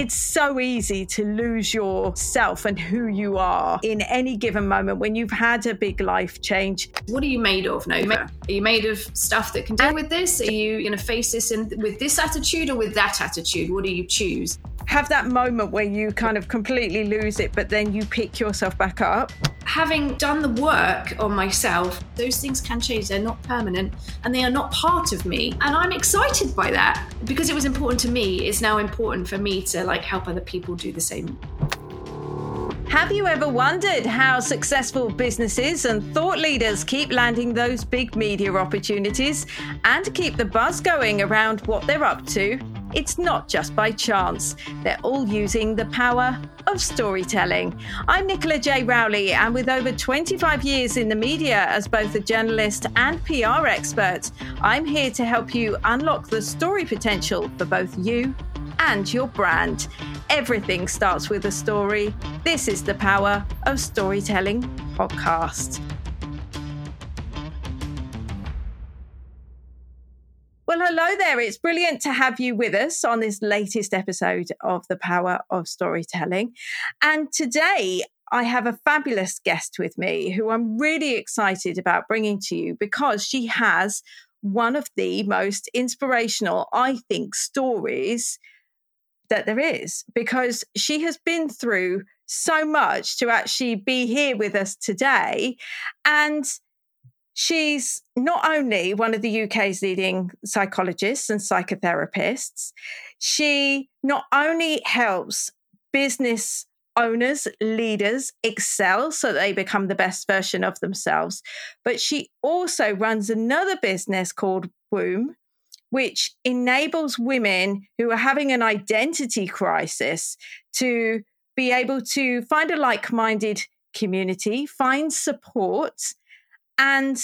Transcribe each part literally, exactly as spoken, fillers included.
It's so easy to lose yourself and who you are in any given moment when you've had a big life change. What are you made of, Nova? Are you made of stuff that can deal with this? Are you going to face this in, with this attitude or with that attitude? What do you choose? Have that moment where you kind of completely lose it, but then you pick yourself back up. Having done the work on myself, those things can change. They're not permanent and they are not part of me. And I'm excited by that because it was important to me. It's now important for me to like help other people do the same. Have you ever wondered how successful businesses and thought leaders keep landing those big media opportunities and keep the buzz going around what they're up to? It's not just by chance. They're all using the power of storytelling. I'm Nicola J. Rowley, and with over twenty-five years in the media as both a journalist and P R expert, I'm here to help you unlock the story potential for both you and your brand. Everything starts with a story. This is the Power of Storytelling podcast. Well, hello there. It's brilliant to have you with us on this latest episode of The Power of Storytelling. And today I have a fabulous guest with me who I'm really excited about bringing to you because she has one of the most inspirational, I think, stories that there is, because she has been through so much to actually be here with us today. And she's not only one of the U K's leading psychologists and psychotherapists, she not only helps business owners, leaders excel so they become the best version of themselves, but she also runs another business called Wuum, which enables women who are having an identity crisis to be able to find a like-minded community, find support, and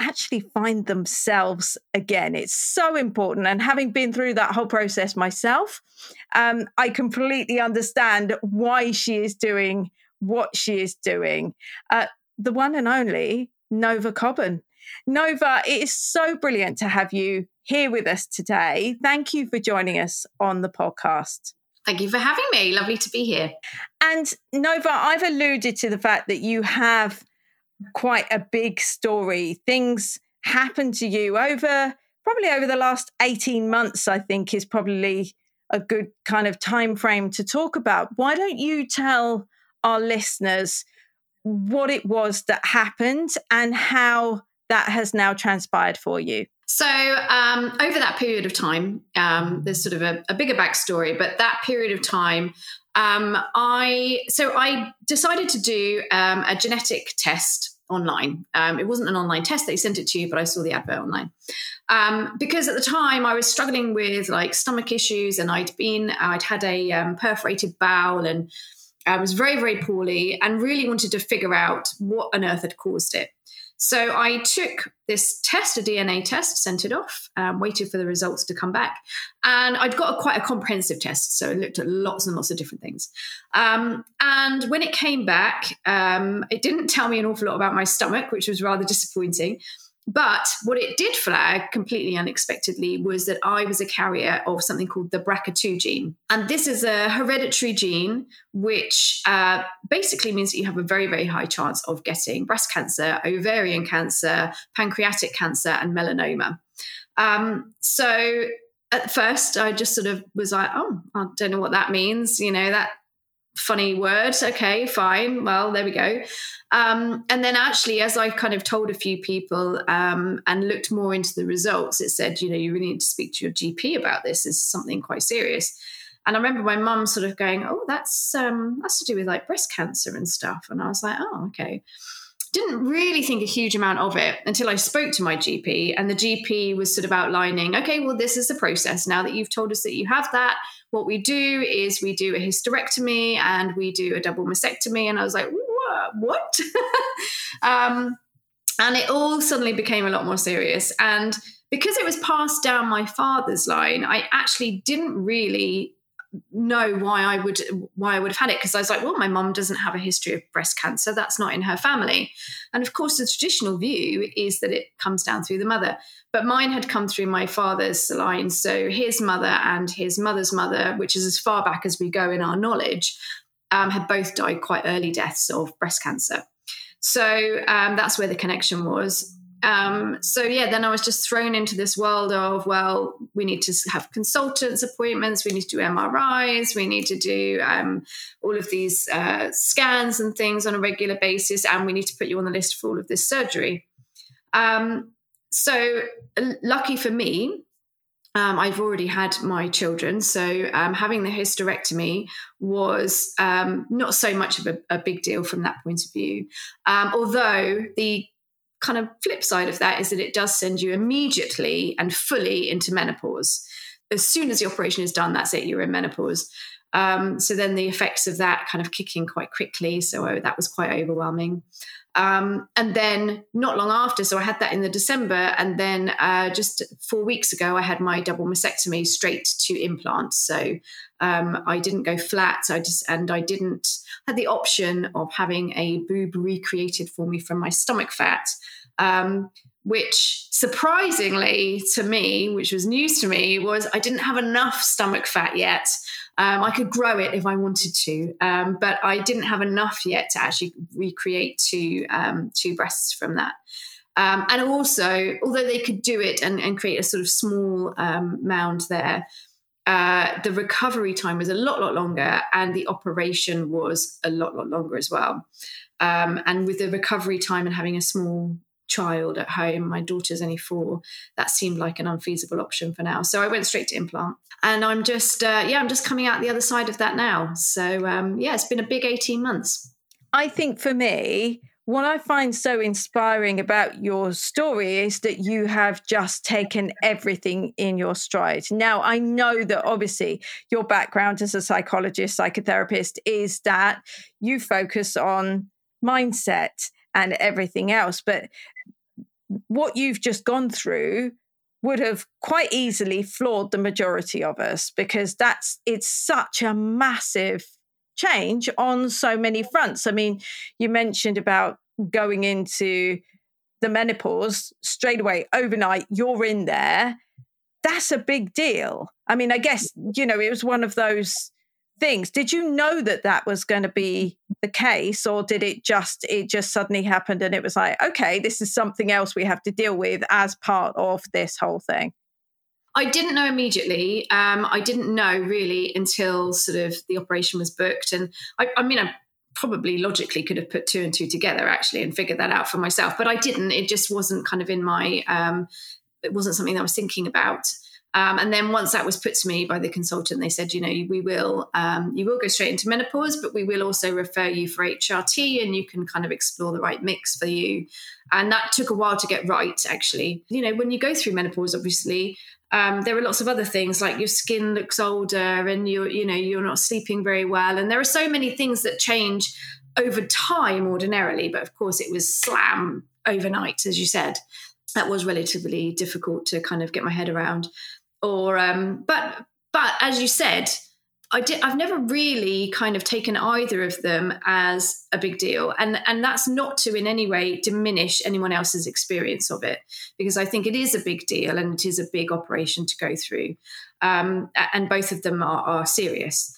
actually find themselves again. It's so important. And having been through that whole process myself, um, I completely understand why she is doing what she is doing. Uh, the one and only Nova Cobban. Nova, it is so brilliant to have you here with us today. Thank you for joining us on the podcast. Thank you for having me. Lovely to be here. And Nova, I've alluded to the fact that you have quite a big story. Things happened to you over, probably over the last eighteen months, I think is probably a good kind of time frame to talk about. Why don't you tell our listeners what it was that happened and how that has now transpired for you? So um, over that period of time, um, there's sort of a, a bigger backstory, but that period of time, Um, I so I decided to do um, a genetic test online. Um, it wasn't an online test; they sent it to you, but I saw the advert online um, because at the time I was struggling with like stomach issues, and I'd been I'd had a um, perforated bowel, and I was very very poorly, and really wanted to figure out what on earth had caused it. So I took this test, a D N A test, sent it off, um, waited for the results to come back. And I'd got a, quite a comprehensive test. So I looked at lots and lots of different things. Um, and when it came back, um, it didn't tell me an awful lot about my stomach, which was rather disappointing. But what it did flag completely unexpectedly was that I was a carrier of something called the B R C A two gene. And this is a hereditary gene, which uh, basically means that you have a very, very high chance of getting breast cancer, ovarian cancer, pancreatic cancer, and melanoma. Um, so at first, I just sort of was like, oh, I don't know what that means. You know, that funny word. Okay, fine. Well, there we go. Um, and then actually, as I kind of told a few people um, and looked more into the results, it said, you know, you really need to speak to your G P about this. It's something quite serious. And I remember my mum sort of going, oh, that's, um, that's to do with like breast cancer and stuff. And I was like, oh, okay. Didn't really think a huge amount of it until I spoke to my G P, and the G P was sort of outlining, okay, well, this is the process. Now that you've told us that you have that, what we do is we do a hysterectomy and we do a double mastectomy. And I was like, what? um, and it all suddenly became a lot more serious. And because it was passed down my father's line, I actually didn't really know why I would why I would have had it, because I was like, well, my mum doesn't have a history of breast cancer. That's not in her family. And of course, the traditional view is that it comes down through the mother. But mine had come through my father's line. So his mother and his mother's mother, which is as far back as we go in our knowledge, um, had both died quite early deaths of breast cancer. So um, that's where the connection was. Um, so yeah, then I was just thrown into this world of, well, we need to have consultants appointments, we need to do M R Is, we need to do um, all of these uh, scans and things on a regular basis, and we need to put you on the list for all of this surgery. Um, so lucky for me, Um, I've already had my children, so um, having the hysterectomy was um, not so much of a, a big deal from that point of view. Um, although the kind of flip side of that is that it does send you immediately and fully into menopause. As soon as the operation is done, that's it, you're in menopause. Um, so then the effects of that kind of kick in quite quickly, so I, that was quite overwhelming. Um, and then not long after, so I had that in the December, and then uh, just four weeks ago, I had my double mastectomy straight to implant. So um, I didn't go flat. I just and I didn't had the option of having a boob recreated for me from my stomach fat, um, which surprisingly to me, which was news to me, was I didn't have enough stomach fat yet. Um, I could grow it if I wanted to, um, but I didn't have enough yet to actually recreate two um, two breasts from that. Um, and also, although they could do it and, and create a sort of small um, mound there, uh, the recovery time was a lot, lot longer, and the operation was a lot, lot longer as well. Um, and with the recovery time and having a small child at home, my daughter's only four, that seemed like an unfeasible option for now. So I went straight to implant, and I'm just uh, yeah I'm just coming out the other side of that now. So um, yeah it's been a big eighteen months. I think for me, what I find so inspiring about your story is that you have just taken everything in your stride. Now, I know that obviously your background as a psychologist, psychotherapist, is that you focus on mindset and everything else, but what you've just gone through would have quite easily floored the majority of us, because that's it's such a massive change on so many fronts. I mean, you mentioned about going into the menopause straight away, overnight, you're in there. That's a big deal. I mean, I guess, you know, it was one of those things. Did you know that that was going to be the case, or did it just it just suddenly happened and it was like, okay, this is something else we have to deal with as part of this whole thing? I didn't know immediately. Um, I didn't know really until sort of the operation was booked, and I, I mean, I probably logically could have put two and two together actually and figured that out for myself, but I didn't. It just wasn't kind of in my. Um, it wasn't something that I was thinking about. Um, and then once that was put to me by the consultant, they said, you know, we will, um, you will go straight into menopause, but we will also refer you for H R T, and you can kind of explore the right mix for you. And that took a while to get right, actually. You know, when you go through menopause, obviously, um, there are lots of other things, like your skin looks older, and you're, you know, you're not sleeping very well. And there are so many things that change over time ordinarily, but of course it was slam overnight, as you said. That was relatively difficult to kind of get my head around. Or, um, but, but as you said, I did, I've never really kind of taken either of them as a big deal. And, and that's not to in any way diminish anyone else's experience of it, because I think it is a big deal and it is a big operation to go through. Um, and both of them are, are serious.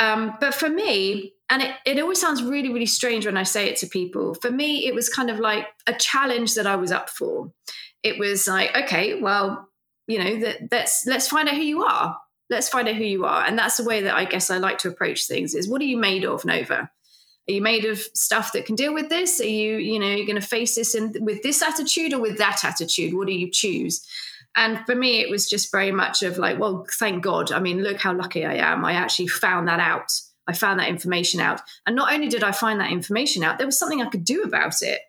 Um, but for me, and it, it always sounds really, really strange when I say it to people, for me, it was kind of like a challenge that I was up for. It was like, okay, well, you know, that that's, let's find out who you are. Let's find out who you are. And that's the way that I guess I like to approach things is, what are you made of, Nova? Are you made of stuff that can deal with this? Are you, you know, you're going to face this in, with this attitude or with that attitude? What do you choose? And for me, it was just very much of like, well, thank God. I mean, look how lucky I am. I actually found that out. I found that information out. And not only did I find that information out, there was something I could do about it.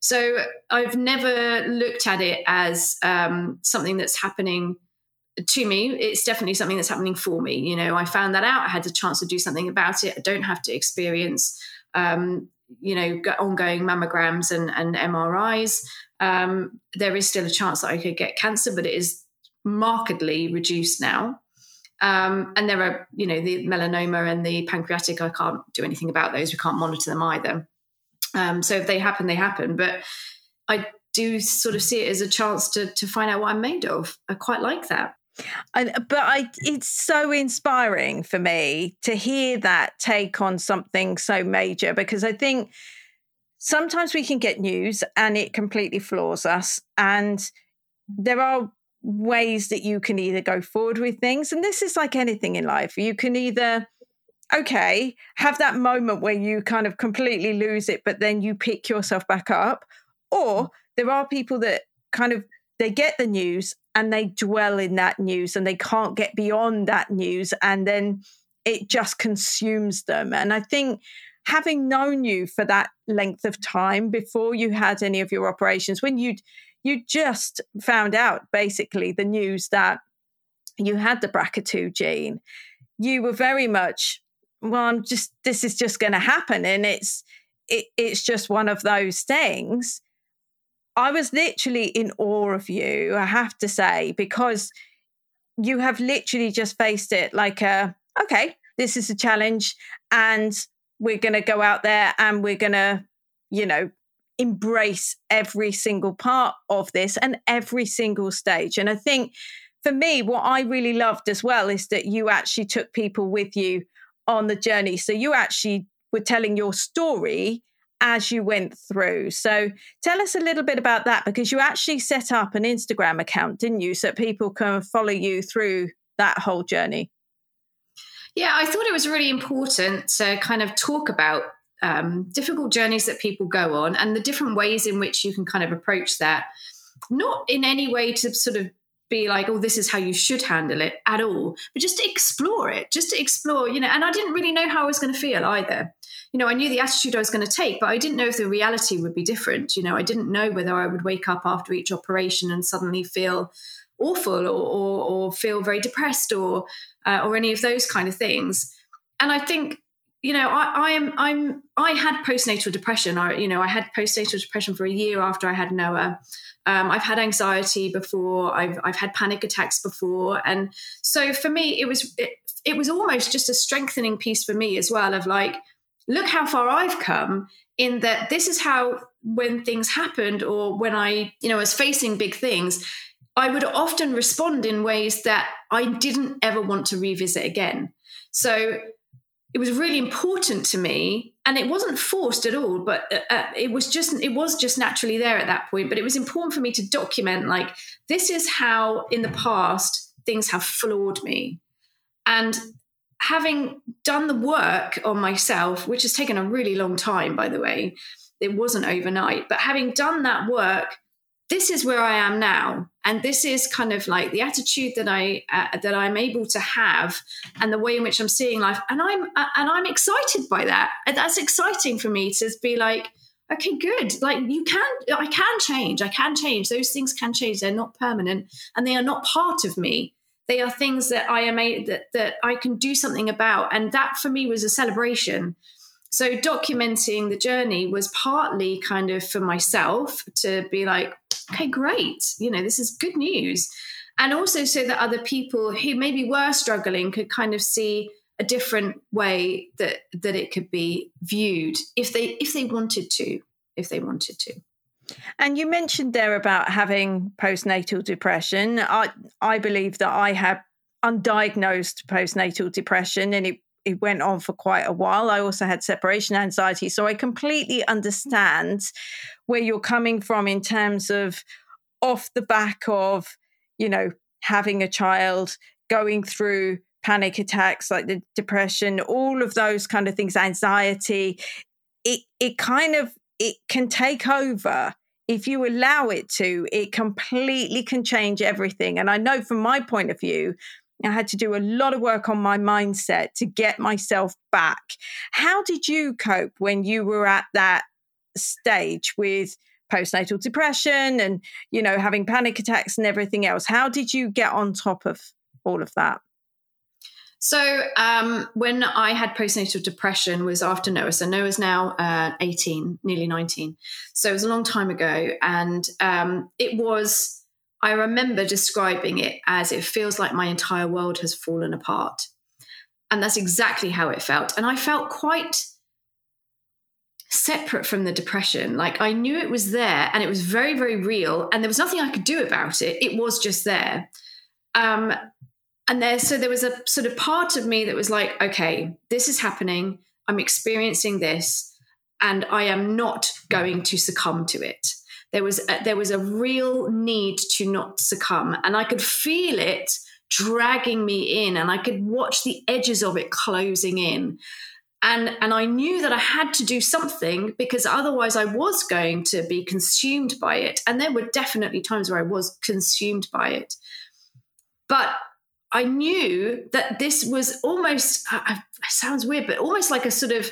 So I've never looked at it as um, something that's happening to me. It's definitely something that's happening for me. You know, I found that out. I had a chance to do something about it. I don't have to experience, um, you know, ongoing mammograms and, and M R Is. Um, there is still a chance that I could get cancer, but it is markedly reduced now. Um, and there are, you know, the melanoma and the pancreatic, I can't do anything about those. We can't monitor them either. Um, so if they happen, they happen. But I do sort of see it as a chance to to find out what I'm made of. I quite like that. And, but I, it's so inspiring for me to hear that take on something so major, because I think sometimes we can get news and it completely floors us. And there are ways that you can either go forward with things. And this is like anything in life. You can either, okay, have that moment where you kind of completely lose it, but then you pick yourself back up. Or there are people that kind of, they get the news and they dwell in that news and they can't get beyond that news, and then it just consumes them. And I think having known you for that length of time before you had any of your operations, when you'd, you just found out basically the news that you had the B R C A two gene, you were very much, well, I'm just, this is just going to happen. And it's, it, it's just one of those things. I was literally in awe of you, I have to say, because you have literally just faced it like, a, okay, this is a challenge and we're going to go out there and we're going to, you know, embrace every single part of this and every single stage. And I think for me, what I really loved as well is that you actually took people with you on the journey. So you actually were telling your story as you went through. So tell us a little bit about that, because you actually set up an Instagram account, didn't you, so people can follow you through that whole journey. Yeah, I thought it was really important to kind of talk about um, difficult journeys that people go on and the different ways in which you can kind of approach that. Not in any way to sort of be like, oh, this is how you should handle it at all, but just to explore it, just to explore, you know, and I didn't really know how I was going to feel either. You know, I knew the attitude I was going to take, but I didn't know if the reality would be different. You know, I didn't know whether I would wake up after each operation and suddenly feel awful or or, or feel very depressed or uh, or any of those kind of things. And I think, you know, I, I am I'm I had postnatal depression. I you know I had postnatal depression for a year after I had Noah. Um, I've had anxiety before. I've I've had panic attacks before. And so for me, it was it, it was almost just a strengthening piece for me as well of like, look how far I've come in that this is how, when things happened or when I, you know, was facing big things, I would often respond in ways that I didn't ever want to revisit again. So it was really important to me, and it wasn't forced at all, but uh, it was just, it was just naturally there at that point. But it was important for me to document, like, this is how in the past things have floored me. And having done the work on myself, which has taken a really long time, by the way, it wasn't overnight, but having done that work, this is where I am now. And this is kind of like the attitude that I, uh, that I'm able to have and the way in which I'm seeing life. And I'm, uh, and I'm excited by that. And that's exciting for me to be like, okay, good. Like you can, I can change. I can change. Those things can change. They're not permanent and they are not part of me. They are things that I am a, that that I can do something about, and that for me was a celebration. So documenting the journey was partly kind of for myself to be like, okay, great, you know, this is good news, and also so that other people who maybe were struggling could kind of see a different way that that it could be viewed if they if they wanted to, if they wanted to. And you mentioned there about having postnatal depression. I I believe that I had undiagnosed postnatal depression, and it, it went on for quite a while. I also had separation anxiety. So I completely understand where you're coming from in terms of off the back of, you know, having a child, going through panic attacks like the depression, all of those kind of things, anxiety. It it kind of, it can take over if you allow it to. It completely can change everything. And I know from my point of view, I had to do a lot of work on my mindset to get myself back. How did you cope when you were at that stage with postnatal depression and, you know, having panic attacks and everything else? How did you get on top of all of that? So um, when I had postnatal depression was after Noah. So Noah's now uh, eighteen, nearly nineteen. So it was a long time ago. And um, it was, I remember describing it as, it feels like my entire world has fallen apart. And that's exactly how it felt. And I felt quite separate from the depression. Like, I knew it was there and it was very, very real. And there was nothing I could do about it. It was just there. Um, and there, so there was a sort of part of me that was like, okay, this is happening. I'm experiencing this and I am not going to succumb to it. There was a, there was a real need to not succumb, and I could feel it dragging me in, and I could watch the edges of it closing in. And, and I knew that I had to do something, because otherwise I was going to be consumed by it. And there were definitely times where I was consumed by it. But I knew that this was almost, it sounds weird, but almost like a sort of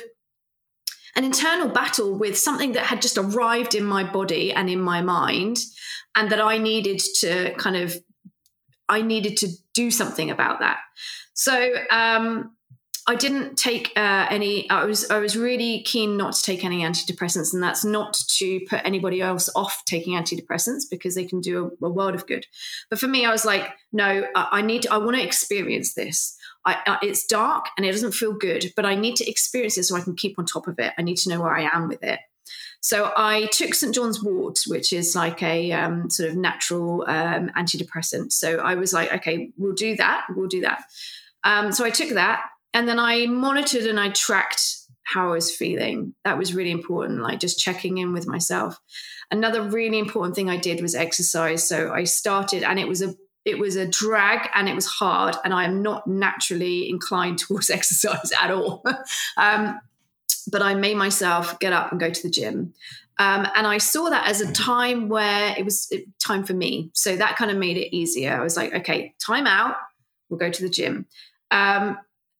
an internal battle with something that had just arrived in my body and in my mind, and that I needed to kind of, I needed to do something about that. So um, I didn't take uh, any, I was, I was really keen not to take any antidepressants, and that's not to put anybody else off taking antidepressants, because they can do a, a world of good. But for me, I was like, no, I, I need to, I want to experience this. I, I, it's dark and it doesn't feel good, but I need to experience it so I can keep on top of it. I need to know where I am with it. So I took Saint John's wort, which is like a um, sort of natural um, antidepressant. So I was like, okay, we'll do that. We'll do that. Um, so I took that, and then I monitored and I tracked how I was feeling. That was really important, like just checking in with myself. Another really important thing I did was exercise. So I started, and it was a It was a drag and it was hard, and I am not naturally inclined towards exercise at all. um, but I made myself get up and go to the gym. Um, and I saw that as a time where it was time for me. So that kind of made it easier. I was like, okay, time out, we'll go to the gym. Um,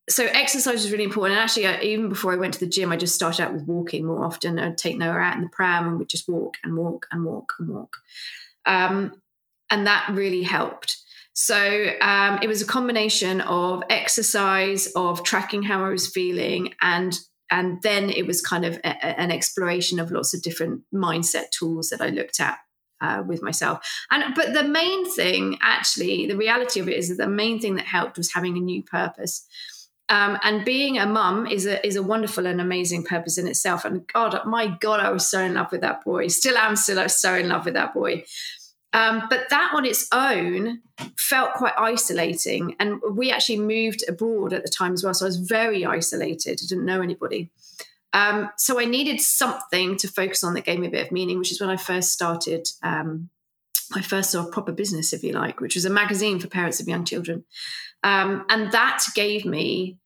so exercise was really important. And actually, I, even before I went to the gym, I just started out with walking more often. I'd take Noah out in the pram and we'd just walk and walk and walk and walk. Um, And that really helped. So um, it was a combination of exercise, of tracking how I was feeling, and and then it was kind of a, a, an exploration of lots of different mindset tools that I looked at uh, with myself. And but the main thing, actually, the reality of it is that the main thing that helped was having a new purpose. Um, and being a mum is a is a wonderful and amazing purpose in itself. And God, my God, I was so in love with that boy. Still am, still so in love with that boy. Um, but that on its own felt quite isolating. And we actually moved abroad at the time as well. So I was very isolated. I didn't know anybody. Um, so I needed something to focus on that gave me a bit of meaning, which is when I first started um, my first sort of proper business, if you like, which was a magazine for parents of young children. Um, and that gave me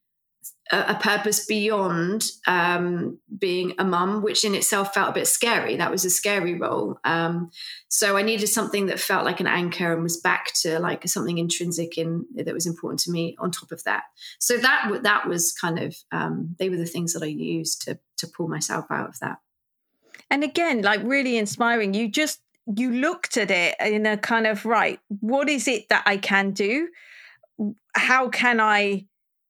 a purpose beyond um, being a mum, which in itself felt a bit scary. That was a scary role. Um, so I needed something that felt like an anchor and was back to like something intrinsic in that was important to me on top of that. So that, that was kind of, um, they were the things that I used to, to pull myself out of that. And again, like really inspiring. You just, you looked at it in a kind of, right, what is it that I can do? How can I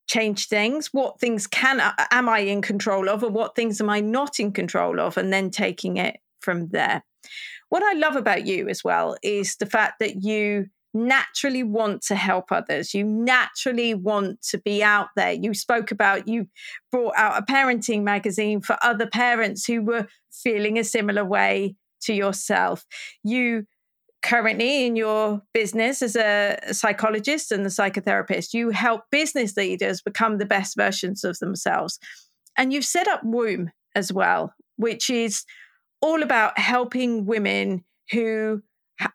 change things? What things can am I in control of, and what things am I not in control of? And then taking it from there. What I love about you as well is the fact that you naturally want to help others. You naturally want to be out there. You spoke about, you brought out a parenting magazine for other parents who were feeling a similar way to yourself. You currently in your business as a psychologist and a psychotherapist, you help business leaders become the best versions of themselves. And you've set up Wuum as well, which is all about helping women who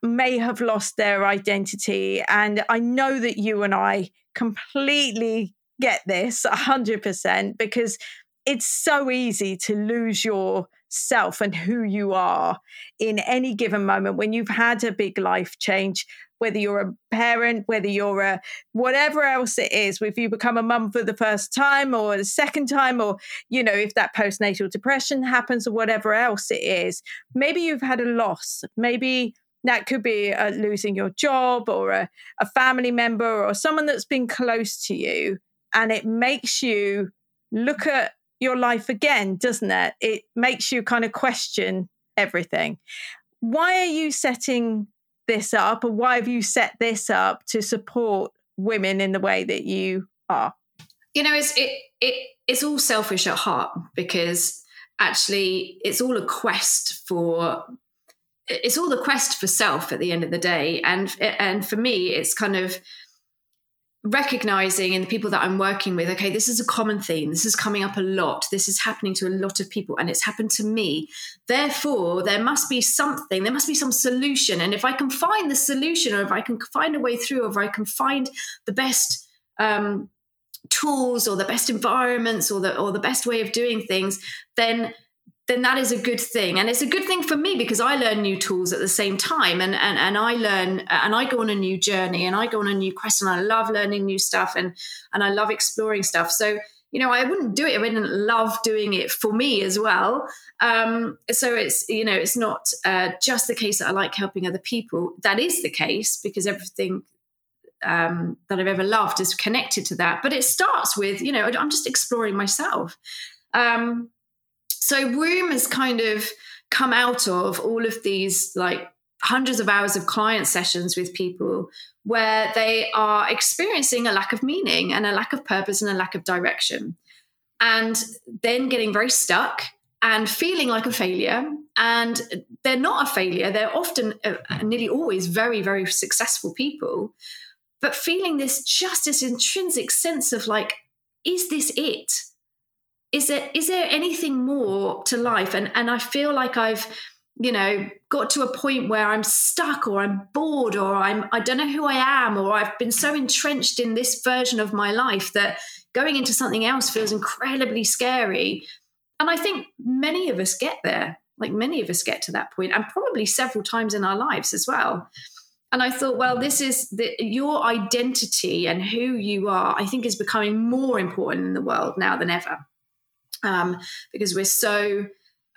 may have lost their identity. And I know that you and I completely get this one hundred percent, because it's so easy to lose your self and who you are in any given moment when you've had a big life change, whether you're a parent, whether you're a whatever else it is, if you become a mum for the first time or the second time, or, you know, if that postnatal depression happens or whatever else it is, maybe you've had a loss. Maybe that could be a losing your job or a, a family member or someone that's been close to you, and it makes you look at your life again, doesn't it? It makes you kind of question everything. Why are you setting this up, or why have you set this up to support women in the way that you are? You know, it's it it it's all selfish at heart, because actually it's all a quest for it's all the quest for self at the end of the day. And and for me, it's kind of recognizing in the people that I'm working with, okay, this is a common theme. This is coming up a lot. This is happening to a lot of people, and it's happened to me. Therefore, there must be something, there must be some solution. And if I can find the solution, or if I can find a way through, or if I can find the best um, tools, or the best environments, or the, or the best way of doing things, then then that is a good thing. And it's a good thing for me, because I learn new tools at the same time, and, and, and I learn, and I go on a new journey, and I go on a new quest, and I love learning new stuff, and, and I love exploring stuff. So, you know, I wouldn't do it if I didn't love doing it for me as well. Um, so it's, you know, it's not uh, just the case that I like helping other people. That is the case, because everything um, that I've ever loved is connected to that. But it starts with, you know, I'm just exploring myself. Um, So Wuum has kind of come out of all of these like hundreds of hours of client sessions with people where they are experiencing a lack of meaning and a lack of purpose and a lack of direction, and then getting very stuck and feeling like a failure. And they're not a failure. They're often uh, nearly always very, very successful people, but feeling this just this intrinsic sense of like, is this it? Is there, is there anything more to life? And and I feel like I've, you know, got to a point where I'm stuck, or I'm bored, or I'm, I don't know who I am, or I've been so entrenched in this version of my life that going into something else feels incredibly scary. And I think many of us get there, like many of us get to that point, and probably several times in our lives as well. And I thought, well, this is the, your identity and who you are, I think, is becoming more important in the world now than ever. Um, because we're so,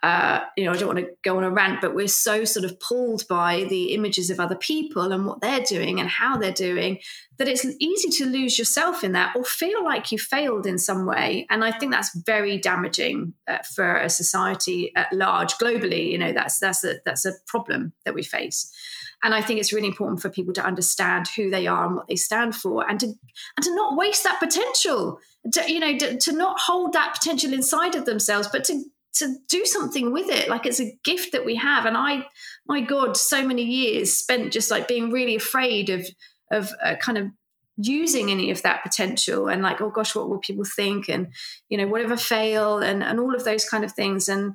uh, you know, I don't want to go on a rant, but we're so sort of pulled by the images of other people and what they're doing and how they're doing, that it's easy to lose yourself in that, or feel like you failed in some way. And I think that's very damaging uh, for a society at large, globally. You know, that's that's a that's a problem that we face. And I think it's really important for people to understand who they are and what they stand for, and to and to not waste that potential, to, you know, to, to not hold that potential inside of themselves, but to to do something with it. Like, it's a gift that we have. And I, my God, so many years spent just like being really afraid of of uh, kind of using any of that potential, and like, oh gosh, what will people think? And, you know, what if I fail? And and all of those kind of things. And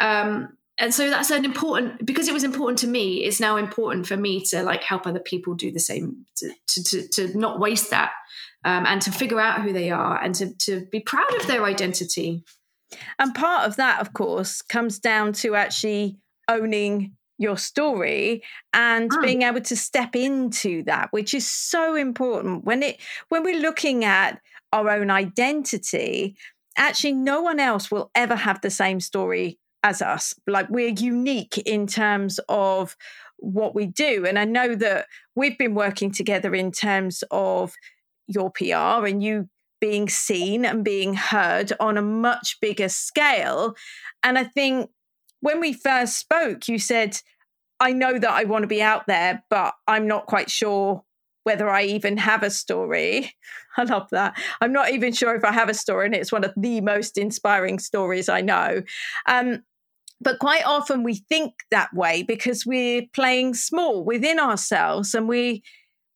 um. And so that's an important, because it was important to me, it's now important for me to like help other people do the same, to to, to, to not waste that, um, and to figure out who they are, and to, to be proud of their identity. And part of that, of course, comes down to actually owning your story and oh. being able to step into that, which is so important. When it when we're looking at our own identity, actually no one else will ever have the same story as us. Like, we're unique in terms of what we do. And I know that we've been working together in terms of your P R and you being seen and being heard on a much bigger scale. And I think when we first spoke, you said, I know that I want to be out there, but I'm not quite sure whether I even have a story. I love that. I'm not even sure if I have a story, and it's one of the most inspiring stories I know. Um, But quite often we think that way because we're playing small within ourselves, and we,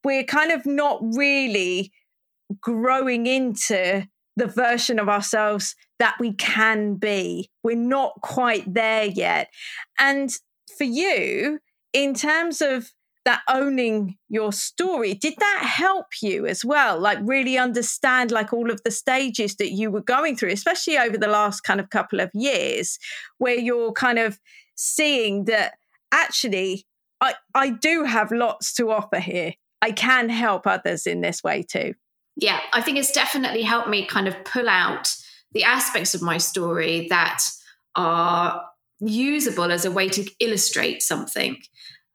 we're kind of not really growing into the version of ourselves that we can be. We're not quite there yet. And for you, in terms of that owning your story, did that help you as well? Like, really understand like all of the stages that you were going through, especially over the last kind of couple of years, where you're kind of seeing that actually I, I do have lots to offer here. I can help others in this way too. Yeah, I think it's definitely helped me kind of pull out the aspects of my story that are usable as a way to illustrate something.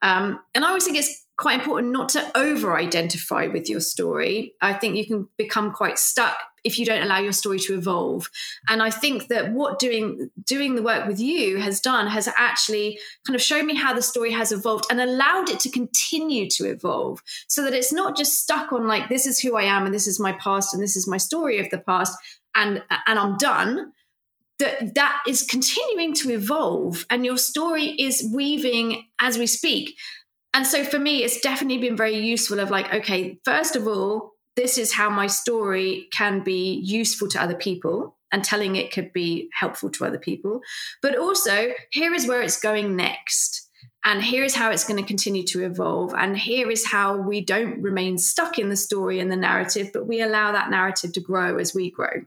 Um, and I always think it's quite important not to over-identify with your story. I think you can become quite stuck if you don't allow your story to evolve. And I think that what doing doing the work with you has done has actually kind of shown me how the story has evolved and allowed it to continue to evolve, so that it's not just stuck on like, this is who I am and this is my past and this is my story of the past and and I'm done. That that is continuing to evolve, and your story is weaving as we speak. And so for me, it's definitely been very useful of like, okay, first of all, this is how my story can be useful to other people, and telling it could be helpful to other people. But also, here is where it's going next. And here is how it's going to continue to evolve. And here is how we don't remain stuck in the story and the narrative, but we allow that narrative to grow as we grow.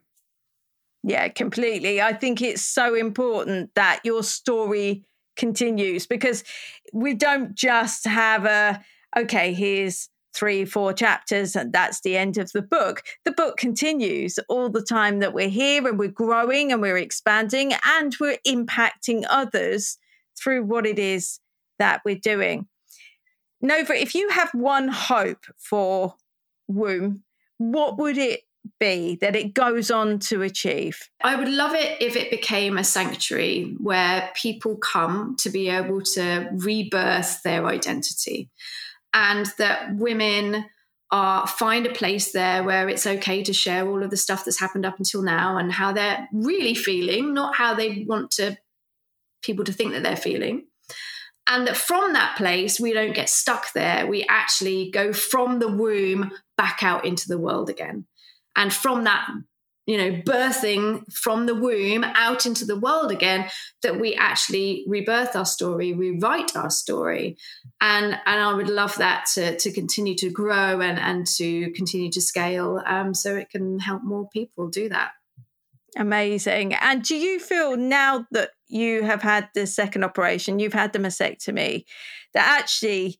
Yeah, completely. I think it's so important that your story continues, because we don't just have a, okay, here's three, four chapters, and that's the end of the book. The book continues all the time that we're here, and we're growing and we're expanding and we're impacting others through what it is that we're doing. Nova, if you have one hope for Wuum, what would it be that it goes on to achieve? I would love it if it became a sanctuary where people come to be able to rebirth their identity. And that women are find a place there where it's okay to share all of the stuff that's happened up until now and how they're really feeling, not how they want to people to think that they're feeling. And that from that place, we don't get stuck there. We actually go from the womb back out into the world again. And from that, you know, birthing from the womb out into the world again, that we actually rebirth our story, rewrite our story. And and I would love that to, to continue to grow and, and to continue to scale um, so it can help more people do that. Amazing. And do you feel now that you have had the second operation, you've had the mastectomy, that actually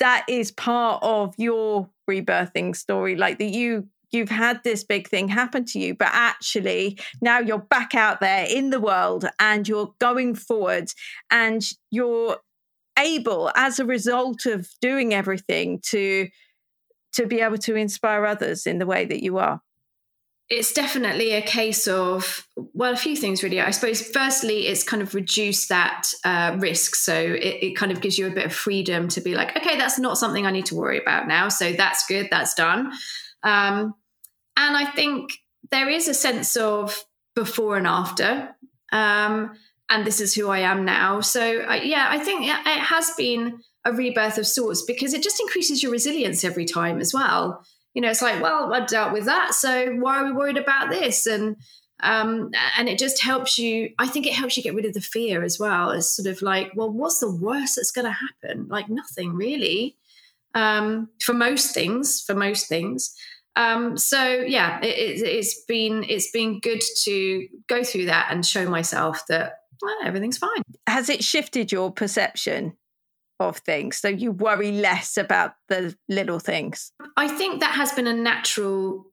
that is part of your rebirthing story, like that you You've had this big thing happen to you, but actually now you're back out there in the world and you're going forward, and you're able, as a result of doing everything, to, to be able to inspire others in the way that you are? It's definitely a case of, well, a few things really. I suppose firstly, it's kind of reduced that uh, risk. So it, it kind of gives you a bit of freedom to be like, okay, that's not something I need to worry about now. So that's good. That's done. Um, And I think there is a sense of before and after, um, and this is who I am now. So, I, yeah, I think it has been a rebirth of sorts, because it just increases your resilience every time as well. You know, it's like, well, I've dealt with that, so why are we worried about this? And um, and it just helps you, I think it helps you get rid of the fear as well. It's sort of like, well, what's the worst that's going to happen? Like nothing really, um, for most things, for most things. Um, so yeah, it, it's been it's been good to go through that and show myself that well, everything's fine. Has it shifted your perception of things, so you worry less about the little things? I think that has been a natural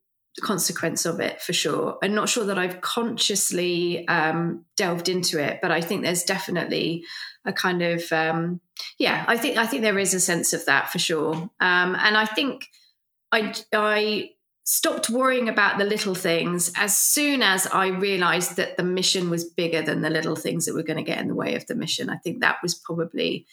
consequence of it for sure. I'm not sure that I've consciously um, delved into it, but I think there's definitely a kind of um, yeah. I think I think there is a sense of that for sure, um, and I think. I, I stopped worrying about the little things as soon as I realized that the mission was bigger than the little things that were going to get in the way of the mission. I think that was probably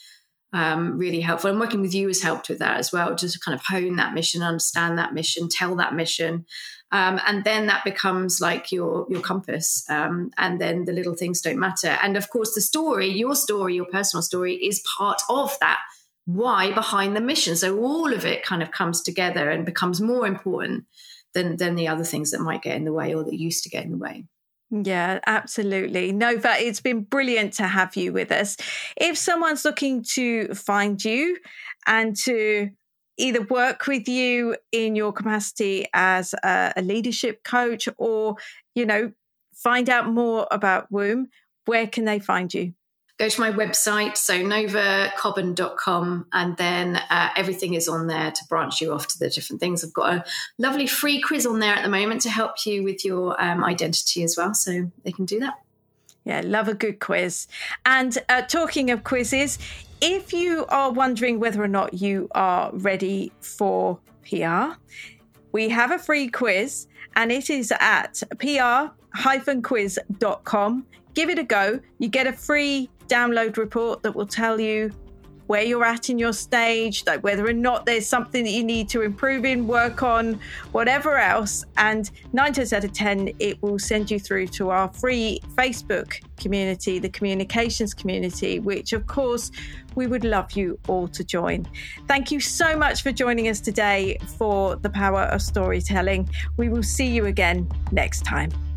um, really helpful. And working with you has helped with that as well, just to kind of hone that mission, understand that mission, tell that mission. Um, and then that becomes like your, your compass. Um, and then the little things don't matter. And of course, the story, your story, your personal story is part of that why behind the mission. So all of it kind of comes together and becomes more important than than the other things that might get in the way or that used to get in the way. Yeah, absolutely. Nova, it's been brilliant to have you with us. If someone's looking to find you and to either work with you in your capacity as a, a leadership coach, or, you know, find out more about Wuum, where can they find you? Go to my website, so nova cobban dot com, and then uh, everything is on there to branch you off to the different things. I've got a lovely free quiz on there at the moment to help you with your um, identity as well, so they can do that. Yeah, love a good quiz. And uh, talking of quizzes, if you are wondering whether or not you are ready for P R, we have a free quiz, and it is at p r dash quiz dot com. Give it a go. You get a free download report that will tell you where you're at in your stage, like whether or not there's something that you need to improve in, work on, whatever else. And nine times out of ten, it will send you through to our free Facebook community, the communications community, which of course we would love you all to join. Thank you so much for joining us today for The Power of Storytelling. We will see you again next time.